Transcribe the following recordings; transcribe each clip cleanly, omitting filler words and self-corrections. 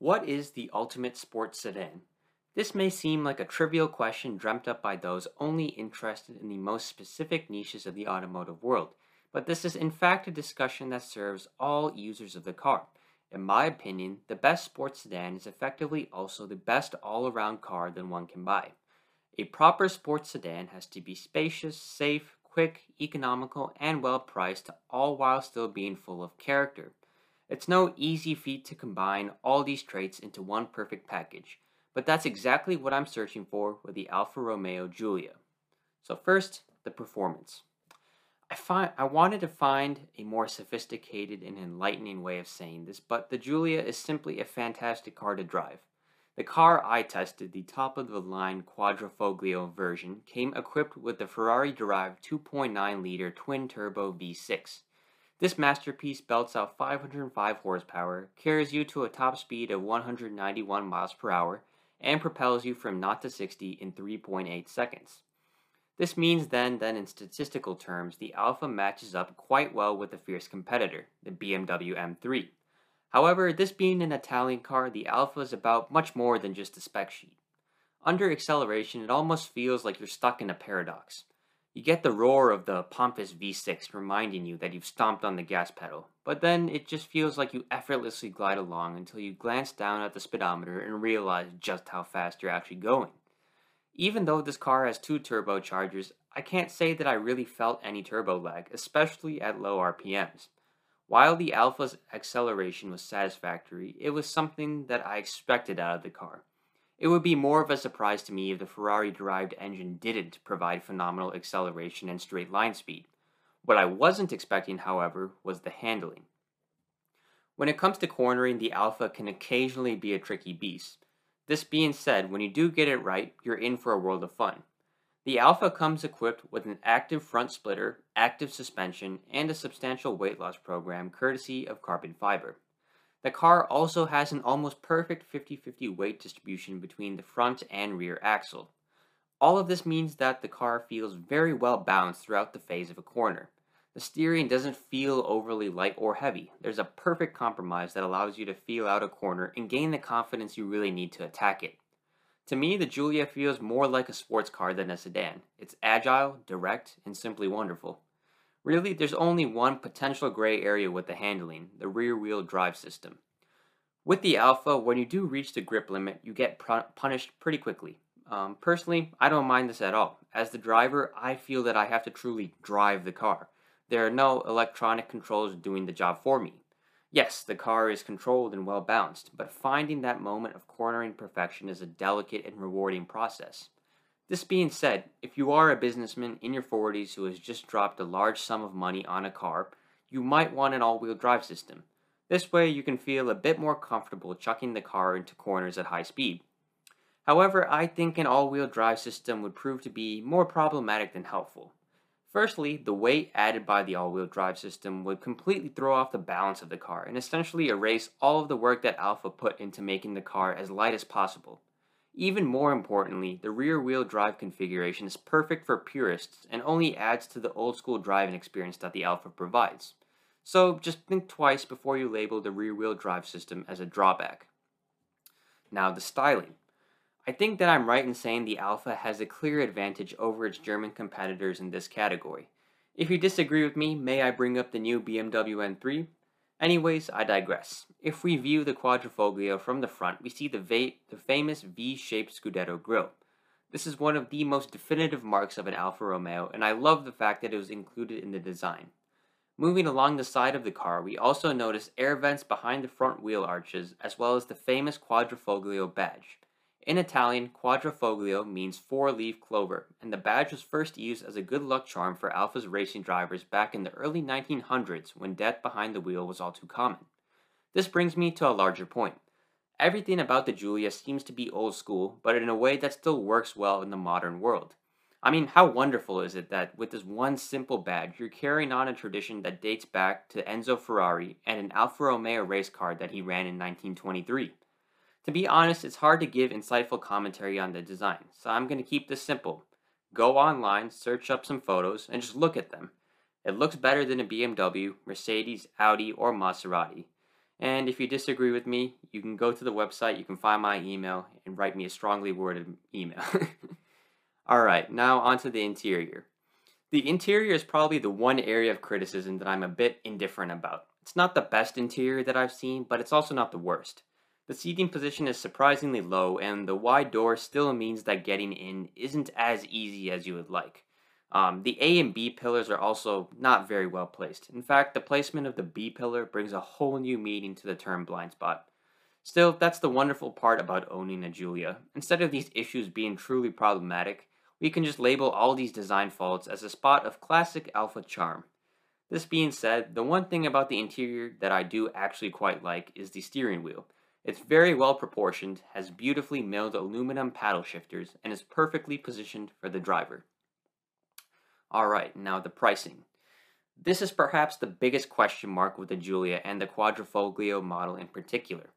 What is the ultimate sports sedan? This may seem like a trivial question dreamt up by those only interested in the most specific niches of the automotive world, but this is in fact a discussion that serves all users of the car. In my opinion, the best sports sedan is effectively also the best all-around car that one can buy. A proper sports sedan has to be spacious, safe, quick, economical, and well-priced, all while still being full of character. It's no easy feat to combine all these traits into one perfect package, but that's exactly what I'm searching for with the Alfa Romeo Giulia. So first, the performance. I wanted to find a more sophisticated and enlightening way of saying this, but the Giulia is simply a fantastic car to drive. The car I tested, the top-of-the-line Quadrifoglio version, came equipped with the Ferrari-derived 2.9-liter twin-turbo V6. This masterpiece belts out 505 horsepower, carries you to a top speed of 191 miles per hour, and propels you from 0 to 60 in 3.8 seconds. This means then in statistical terms, the Alfa matches up quite well with the fierce competitor, the BMW M3. However, this being an Italian car, the Alfa is about much more than just a spec sheet. Under acceleration, it almost feels like you're stuck in a paradox. You get the roar of the pompous V6 reminding you that you've stomped on the gas pedal, but then it just feels like you effortlessly glide along until you glance down at the speedometer and realize just how fast you're actually going. Even though this car has two turbochargers, I can't say that I really felt any turbo lag, especially at low RPMs. While the Alfa's acceleration was satisfactory, it was something that I expected out of the car. It would be more of a surprise to me if the Ferrari-derived engine didn't provide phenomenal acceleration and straight line speed. What I wasn't expecting, however, was the handling. When it comes to cornering, the Alfa can occasionally be a tricky beast. This being said, when you do get it right, you're in for a world of fun. The Alfa comes equipped with an active front splitter, active suspension, and a substantial weight loss program courtesy of carbon fiber. The car also has an almost perfect 50-50 weight distribution between the front and rear axle. All of this means that the car feels very well balanced throughout the phase of a corner. The steering doesn't feel overly light or heavy. There's a perfect compromise that allows you to feel out a corner and gain the confidence you really need to attack it. To me, the Giulia feels more like a sports car than a sedan. It's agile, direct, and simply wonderful. Really, there's only one potential gray area with the handling, the rear-wheel drive system. With the Alfa, when you do reach the grip limit, you get punished pretty quickly. Personally, I don't mind this at all. As the driver, I feel that I have to truly drive the car. There are no electronic controls doing the job for me. Yes, the car is controlled and well-balanced, but finding that moment of cornering perfection is a delicate and rewarding process. This being said, if you are a businessman in your 40s who has just dropped a large sum of money on a car, you might want an all-wheel drive system. This way you can feel a bit more comfortable chucking the car into corners at high speed. However, I think an all-wheel drive system would prove to be more problematic than helpful. Firstly, the weight added by the all-wheel drive system would completely throw off the balance of the car and essentially erase all of the work that Alfa put into making the car as light as possible. Even more importantly, the rear-wheel drive configuration is perfect for purists and only adds to the old-school driving experience that the Alfa provides. So just think twice before you label the rear-wheel drive system as a drawback. Now, the styling. I think that I'm right in saying the Alfa has a clear advantage over its German competitors in this category. If you disagree with me, may I bring up the new BMW M3? Anyways, I digress. If we view the Quadrifoglio from the front, we see the famous V-shaped Scudetto grille. This is one of the most definitive marks of an Alfa Romeo, and I love the fact that it was included in the design. Moving along the side of the car, we also notice air vents behind the front wheel arches, as well as the famous Quadrifoglio badge. In Italian, Quadrifoglio means four-leaf clover, and the badge was first used as a good luck charm for Alfa's racing drivers back in the early 1900s when death behind the wheel was all too common. This brings me to a larger point. Everything about the Giulia seems to be old school, but in a way that still works well in the modern world. I mean, how wonderful is it that with this one simple badge, you're carrying on a tradition that dates back to Enzo Ferrari and an Alfa Romeo race car that he ran in 1923. To be honest, it's hard to give insightful commentary on the design, so I'm going to keep this simple. Go online, search up some photos, and just look at them. It looks better than a BMW, Mercedes, Audi, or Maserati. And if you disagree with me, you can go to the website, you can find my email, and write me a strongly worded email. Alright, now onto the interior. The interior is probably the one area of criticism that I'm a bit indifferent about. It's not the best interior that I've seen, but it's also not the worst. The seating position is surprisingly low, and the wide door still means that getting in isn't as easy as you would like. The A and B pillars are also not very well placed. In fact, the placement of the B pillar brings a whole new meaning to the term blind spot. Still, that's the wonderful part about owning a Giulia. Instead of these issues being truly problematic, we can just label all these design faults as a spot of classic Alfa charm. This being said, the one thing about the interior that I do actually quite like is the steering wheel. It's very well proportioned, has beautifully milled aluminum paddle shifters, and is perfectly positioned for the driver. Alright, now the pricing. This is perhaps the biggest question mark with the Giulia and the Quadrifoglio model in particular.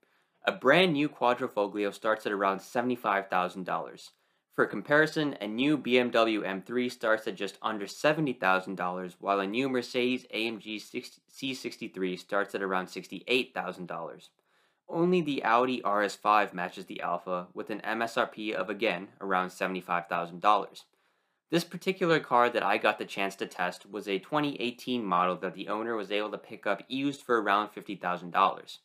A brand new Quadrifoglio starts at around $75,000. For comparison, a new BMW M3 starts at just under $70,000, while a new Mercedes AMG C63 starts at around $68,000. Only the Audi RS5 matches the Alfa with an MSRP of, again, around $75,000. This particular car that I got the chance to test was a 2018 model that the owner was able to pick up used for around $50,000.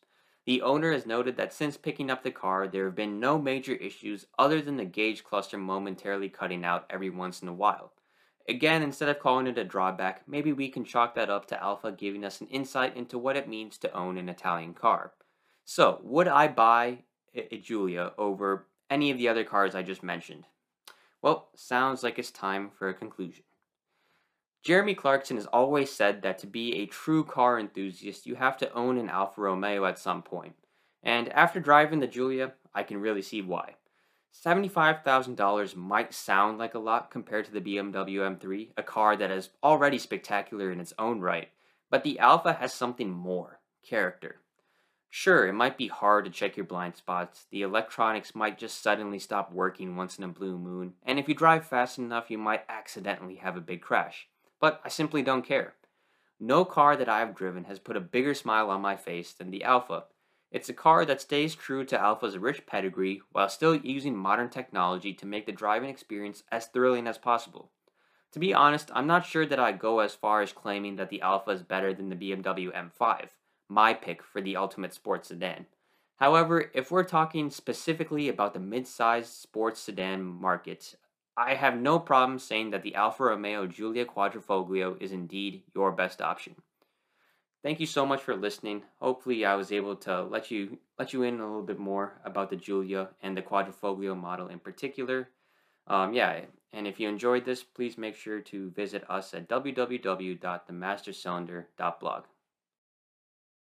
The owner has noted that since picking up the car, there have been no major issues other than the gauge cluster momentarily cutting out every once in a while. Again, instead of calling it a drawback, maybe we can chalk that up to Alfa giving us an insight into what it means to own an Italian car. So, would I buy a Giulia over any of the other cars I just mentioned? Well, sounds like it's time for a conclusion. Jeremy Clarkson has always said that to be a true car enthusiast, you have to own an Alfa Romeo at some point. And after driving the Giulia, I can really see why. $75,000 might sound like a lot compared to the BMW M3, a car that is already spectacular in its own right, but the Alfa has something more: character. Sure, it might be hard to check your blind spots, the electronics might just suddenly stop working once in a blue moon, and if you drive fast enough you might accidentally have a big crash. But I simply don't care. No car that I've driven has put a bigger smile on my face than the Alfa. It's a car that stays true to Alfa's rich pedigree while still using modern technology to make the driving experience as thrilling as possible. To be honest, I'm not sure that I'd go as far as claiming that the Alfa is better than the BMW M5. My pick for the ultimate sports sedan. However, if we're talking specifically about the mid-sized sports sedan market, I have no problem saying that the Alfa Romeo Giulia Quadrifoglio is indeed your best option. Thank you so much for listening. Hopefully I was able to let you in a little bit more about the Giulia and the Quadrifoglio model in particular. And if you enjoyed this, please make sure to visit us at www.themastercylinder.blog.